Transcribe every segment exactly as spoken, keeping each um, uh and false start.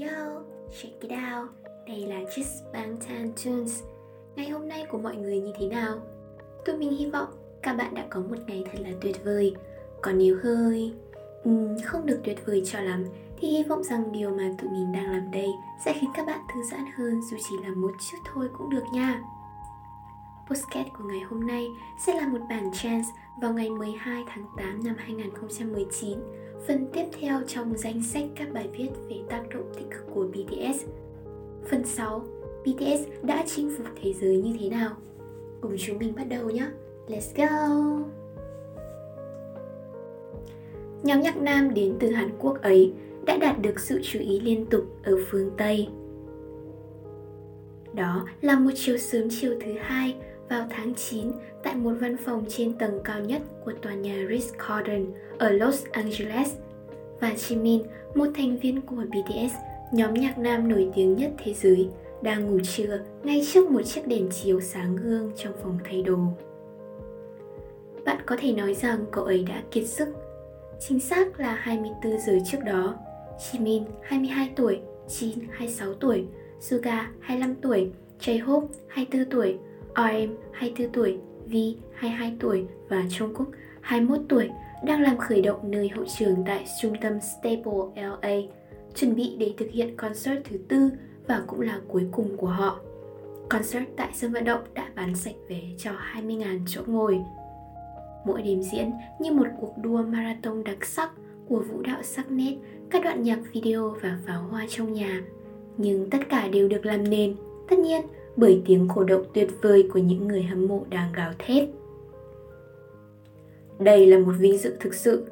Yo, check it out. Đây là Just Bangtan Tunes. Ngày hôm nay của mọi người như thế nào? Tụi mình hy vọng các bạn đã có một ngày thật là tuyệt vời. Còn nếu hơi uhm, không được tuyệt vời cho lắm thì hy vọng rằng điều mà tụi mình đang làm đây sẽ khiến các bạn thư giãn hơn, dù chỉ là một chút thôi cũng được nha. Podcast của ngày hôm nay sẽ là một bản chance vào ngày mười hai tháng tám năm hai nghìn không trăm mười chín, phần tiếp theo trong danh sách các bài viết về tác động tích cực của bê tê ét. Phần sáu, bê tê ét đã chinh phục thế giới như thế nào? Cùng chúng mình bắt đầu nhé! Let's go! Nhóm nhạc nam đến từ Hàn Quốc ấy đã đạt được sự chú ý liên tục ở phương Tây. Đó là một chiều sớm chiều thứ hai vào tháng chín tại một văn phòng trên tầng cao nhất của tòa nhà Ritz-Carlton ở Los Angeles, và Jimin, một thành viên của bê tê ét, nhóm nhạc nam nổi tiếng nhất thế giới, đang ngủ trưa ngay trước một chiếc đèn chiếu sáng gương trong phòng thay đồ. Bạn có thể nói rằng cậu ấy đã kiệt sức. Chính xác là hai mươi tư giờ trước đó, Jimin, hai mươi hai tuổi, Jin, hai mươi sáu tuổi, Suga, hai mươi lăm tuổi, J-Hope, hai mươi tư tuổi, a rờ em, hai mươi tư tuổi, V, hai mươi hai tuổi và Jungkook, hai mươi mốt tuổi đang làm khởi động nơi hậu trường tại trung tâm Staple lờ a, chuẩn bị để thực hiện concert thứ tư và cũng là cuối cùng của họ. Concert tại sân vận động đã bán sạch vé cho hai mươi nghìn chỗ ngồi. Mỗi đêm diễn như một cuộc đua marathon đặc sắc của vũ đạo sắc nét, các đoạn nhạc video và pháo hoa trong nhà. Nhưng tất cả đều được làm nền, tất nhiên, bởi tiếng cổ động tuyệt vời của những người hâm mộ đang gào thét. Đây là một vinh dự thực sự,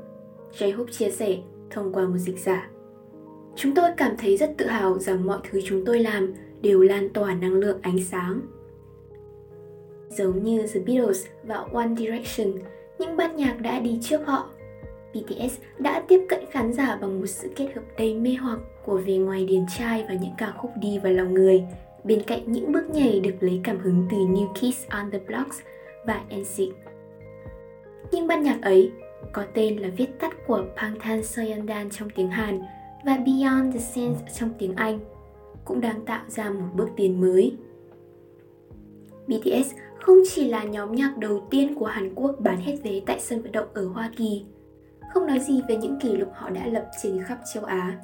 J-Hope chia sẻ thông qua một dịch giả. Chúng tôi cảm thấy rất tự hào rằng mọi thứ chúng tôi làm đều lan tỏa năng lượng ánh sáng. Giống như The Beatles và One Direction, những ban nhạc đã đi trước họ, bê tê ét đã tiếp cận khán giả bằng một sự kết hợp đầy mê hoặc của vẻ ngoài điển trai và những ca khúc đi vào lòng người, bên cạnh những bước nhảy được lấy cảm hứng từ New Kids on the Block và en xê. Nhưng ban nhạc ấy, có tên là viết tắt của Bangtan Sonyeondan trong tiếng Hàn và Beyond the Scenes trong tiếng Anh, cũng đang tạo ra một bước tiến mới. bê tê ét không chỉ là nhóm nhạc đầu tiên của Hàn Quốc bán hết vé tại sân vận động ở Hoa Kỳ, không nói gì về những kỷ lục họ đã lập trên khắp châu Á.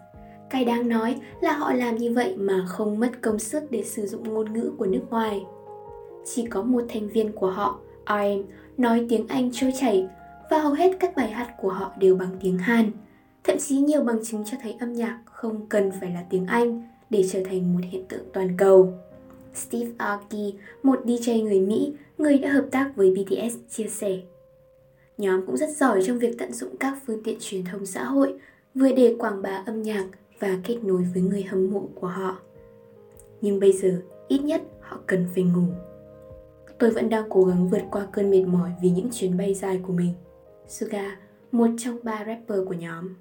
Cái đáng nói là họ làm như vậy mà không mất công sức để sử dụng ngôn ngữ của nước ngoài. Chỉ có một thành viên của họ, a rờ em, nói tiếng Anh trôi chảy và hầu hết các bài hát của họ đều bằng tiếng Hàn. Thậm chí nhiều bằng chứng cho thấy âm nhạc không cần phải là tiếng Anh để trở thành một hiện tượng toàn cầu. Steve Aoki, một đê gi người Mỹ, người đã hợp tác với bê tê ét, chia sẻ. Nhóm cũng rất giỏi trong việc tận dụng các phương tiện truyền thông xã hội, vừa để quảng bá âm nhạc và kết nối với người hâm mộ của họ. Nhưng bây giờ, ít nhất họ cần phải ngủ. Tôi vẫn đang cố gắng vượt qua cơn mệt mỏi vì những chuyến bay dài của mình, Suga, một trong ba rapper của nhóm.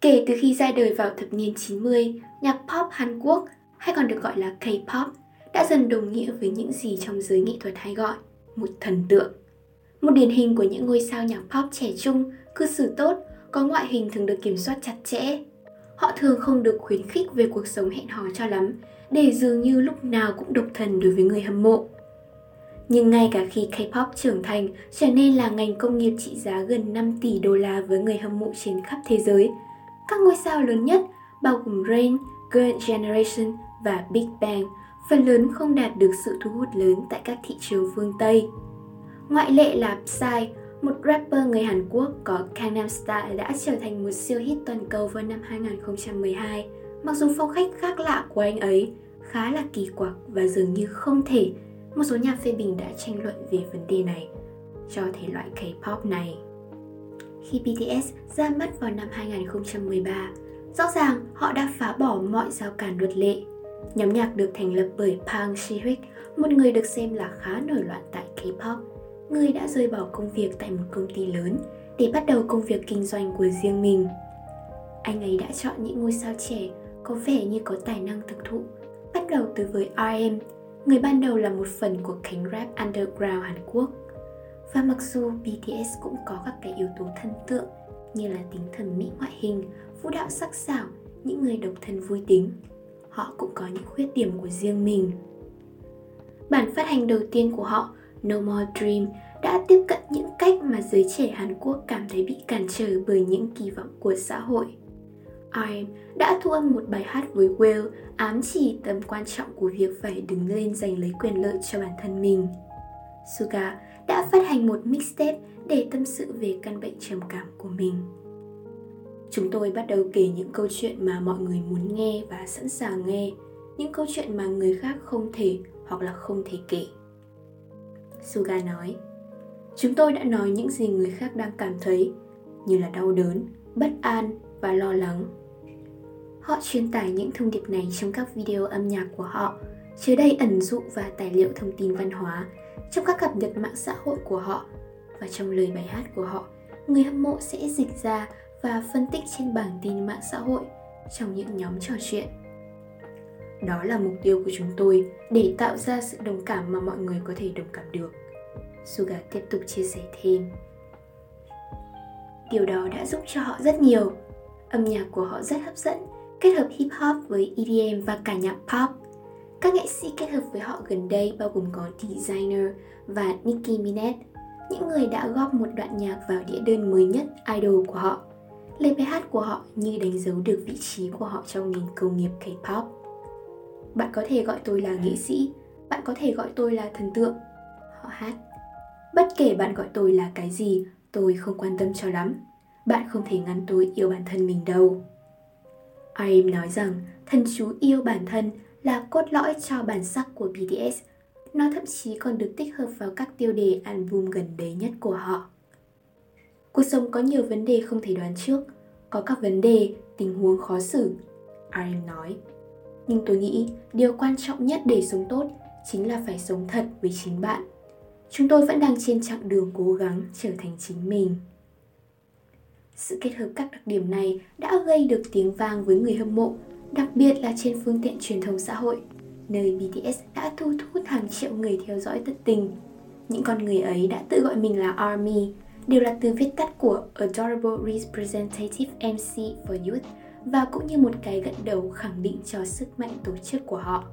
Kể từ khi ra đời vào thập niên chín mươi, nhạc pop Hàn Quốc, hay còn được gọi là K-pop, đã dần đồng nghĩa với những gì trong giới nghệ thuật hay gọi một thần tượng. Một điển hình của những ngôi sao nhạc pop trẻ trung, cư xử tốt, có ngoại hình thường được kiểm soát chặt chẽ. Họ thường không được khuyến khích về cuộc sống hẹn hò cho lắm, để dường như lúc nào cũng độc thân đối với người hâm mộ. Nhưng ngay cả khi K-pop trưởng thành, trở nên là ngành công nghiệp trị giá gần năm tỷ đô la với người hâm mộ trên khắp thế giới, các ngôi sao lớn nhất, bao gồm Rain, Girls' Generation và Big Bang, phần lớn không đạt được sự thu hút lớn tại các thị trường phương Tây. Ngoại lệ là Psy, một rapper người Hàn Quốc có Gangnam Style đã trở thành một siêu hit toàn cầu vào năm hai nghìn không trăm mười hai, mặc dù phong cách khác lạ của anh ấy khá là kỳ quặc và dường như không thể. Một số nhà phê bình đã tranh luận về vấn đề này cho thể loại K-pop này. Khi bê tê ét ra mắt vào năm hai nghìn không trăm mười ba, rõ ràng họ đã phá bỏ mọi rào cản luật lệ. Nhóm nhạc được thành lập bởi Bang Si-hyuk, một người được xem là khá nổi loạn tại K-pop, người đã rời bỏ công việc tại một công ty lớn để bắt đầu công việc kinh doanh của riêng mình. Anh ấy đã chọn những ngôi sao trẻ có vẻ như có tài năng thực thụ, bắt đầu từ với a rờ em, người ban đầu là một phần của cánh rap underground Hàn Quốc. Và mặc dù bê tê ét cũng có các cái yếu tố thần tượng như là tính thẩm mỹ ngoại hình vũ đạo sắc sảo, những người độc thân vui tính. Họ cũng có những khuyết điểm của riêng mình. Bản phát hành đầu tiên của họ, No More Dream, đã tiếp cận những cách mà giới trẻ Hàn Quốc cảm thấy bị cản trở bởi những kỳ vọng của xã hội. rờ em đã thu âm một bài hát với Will ám chỉ tầm quan trọng của việc phải đứng lên giành lấy quyền lợi cho bản thân mình. Suga đã phát hành một mixtape để tâm sự về căn bệnh trầm cảm của mình. Chúng tôi bắt đầu kể những câu chuyện mà mọi người muốn nghe và sẵn sàng nghe, những câu chuyện mà người khác không thể hoặc là không thể kể. Suga nói, chúng tôi đã nói những gì người khác đang cảm thấy, như là đau đớn, bất an và lo lắng. Họ truyền tải những thông điệp này trong các video âm nhạc của họ, chứa đầy ẩn dụ và tài liệu thông tin văn hóa, trong các cập nhật mạng xã hội của họ, và trong lời bài hát của họ, người hâm mộ sẽ dịch ra và phân tích trên bảng tin mạng xã hội trong những nhóm trò chuyện. Đó là mục tiêu của chúng tôi, để tạo ra sự đồng cảm mà mọi người có thể đồng cảm được. Suga tiếp tục chia sẻ thêm. Điều đó đã giúp cho họ rất nhiều. Âm nhạc của họ rất hấp dẫn, kết hợp hip hop với E D M và cả nhạc pop. Các nghệ sĩ kết hợp với họ gần đây bao gồm có Designer và Nicki Minaj, những người đã góp một đoạn nhạc vào đĩa đơn mới nhất Idol của họ. Lời bài hát của họ như đánh dấu được vị trí của họ trong nền công nghiệp K-pop. Bạn có thể gọi tôi là nghệ sĩ, bạn có thể gọi tôi là thần tượng, họ hát. Bất kể bạn gọi tôi là cái gì, tôi không quan tâm cho lắm. Bạn không thể ngăn tôi yêu bản thân mình đâu. rờ em nói rằng thần chú yêu bản thân là cốt lõi cho bản sắc của bê tê ét. Nó thậm chí còn được tích hợp vào các tiêu đề album gần đây nhất của họ. Cuộc sống có nhiều vấn đề không thể đoán trước, có các vấn đề, tình huống khó xử, rờ em nói. Nhưng tôi nghĩ điều quan trọng nhất để sống tốt chính là phải sống thật với chính bạn. Chúng tôi vẫn đang trên chặng đường cố gắng trở thành chính mình. Sự kết hợp các đặc điểm này đã gây được tiếng vang với người hâm mộ, đặc biệt là trên phương tiện truyền thông xã hội, nơi bê tê ét đã thu hút hàng triệu người theo dõi tận tình. Những con người ấy đã tự gọi mình là ARMY, đều là từ viết tắt của Adorable Representative em xê for Youth, và cũng như một cái gật đầu khẳng định cho sức mạnh tổ chức của họ.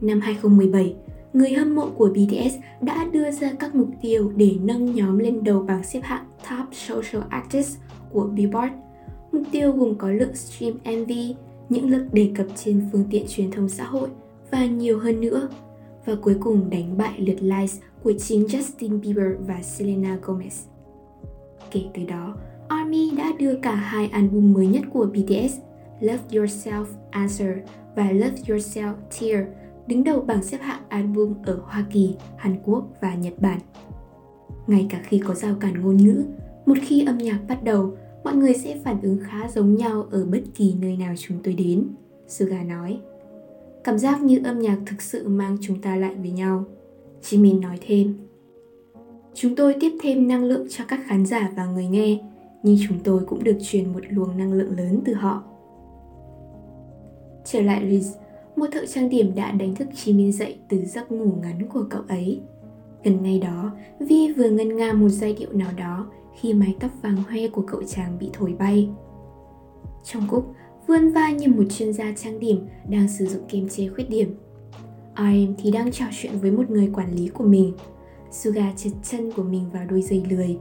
Năm hai không một bảy, người hâm mộ của bê tê ét đã đưa ra các mục tiêu để nâng nhóm lên đầu bảng xếp hạng Top Social Artists của Billboard. Mục tiêu gồm có lượng stream em vê, những lượt đề cập trên phương tiện truyền thông xã hội và nhiều hơn nữa. Và cuối cùng đánh bại lượt likes của chính Justin Bieber và Selena Gomez. Kể từ đó, ARMY đã đưa cả hai album mới nhất của bê tê ét, Love Yourself Answer và Love Yourself Tear, đứng đầu bảng xếp hạng album ở Hoa Kỳ, Hàn Quốc và Nhật Bản. Ngay cả khi có rào cản ngôn ngữ, một khi âm nhạc bắt đầu, mọi người sẽ phản ứng khá giống nhau ở bất kỳ nơi nào chúng tôi đến, Suga nói. Cảm giác như âm nhạc thực sự mang chúng ta lại với nhau, Jimin nói thêm. Chúng tôi tiếp thêm năng lượng cho các khán giả và người nghe, nhưng chúng tôi cũng được truyền một luồng năng lượng lớn từ họ. Trở lại Ritz, một thợ trang điểm đã đánh thức Jimin dậy từ giấc ngủ ngắn của cậu ấy. Gần ngay đó, Vi vừa ngân nga một giai điệu nào đó khi mái tóc vàng hoe của cậu chàng bị thổi bay. Jungkook vươn vai như một chuyên gia trang điểm đang sử dụng kiềm chế khuyết điểm. rờ em thì đang trò chuyện với một người quản lý của mình. Suga trượt chân của mình vào đôi giày lười.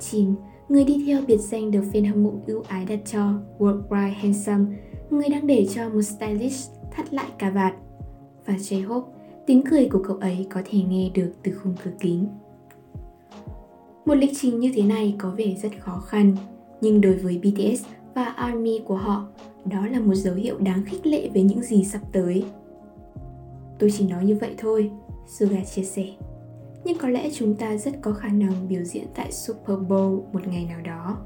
Jin, người đi theo biệt danh được fan hâm mộ ưu ái đặt cho Worldwide Handsome, người đang để cho một stylist thắt lại cà vạt. Và J-Hope, tiếng cười của cậu ấy có thể nghe được từ khung cửa kính. Một lịch trình như thế này có vẻ rất khó khăn, nhưng đối với bê tê ét và ARMY của họ, đó là một dấu hiệu đáng khích lệ về những gì sắp tới. Tôi chỉ nói như vậy thôi, Suga chia sẻ. Nhưng có lẽ chúng ta rất có khả năng biểu diễn tại Super Bowl một ngày nào đó.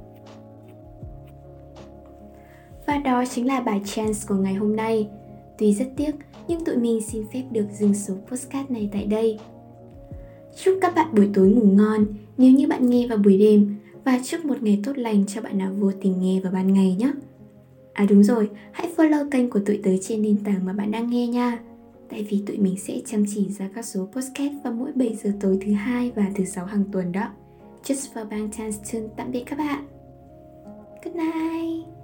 Và đó chính là bài Chance của ngày hôm nay. Tuy rất tiếc, nhưng tụi mình xin phép được dừng số podcast này tại đây. Chúc các bạn buổi tối ngủ ngon nếu như bạn nghe vào buổi đêm, và chúc một ngày tốt lành cho bạn nào vô tình nghe vào ban ngày nhé. À đúng rồi, hãy follow kênh của tụi tớ trên nền tảng mà bạn đang nghe nha. Tại vì tụi mình sẽ chăm chỉ ra các số podcast vào mỗi bảy giờ tối thứ hai và thứ sáu hàng tuần đó. Just for Bangtan Sonyeondan, tạm biệt các bạn. Good night.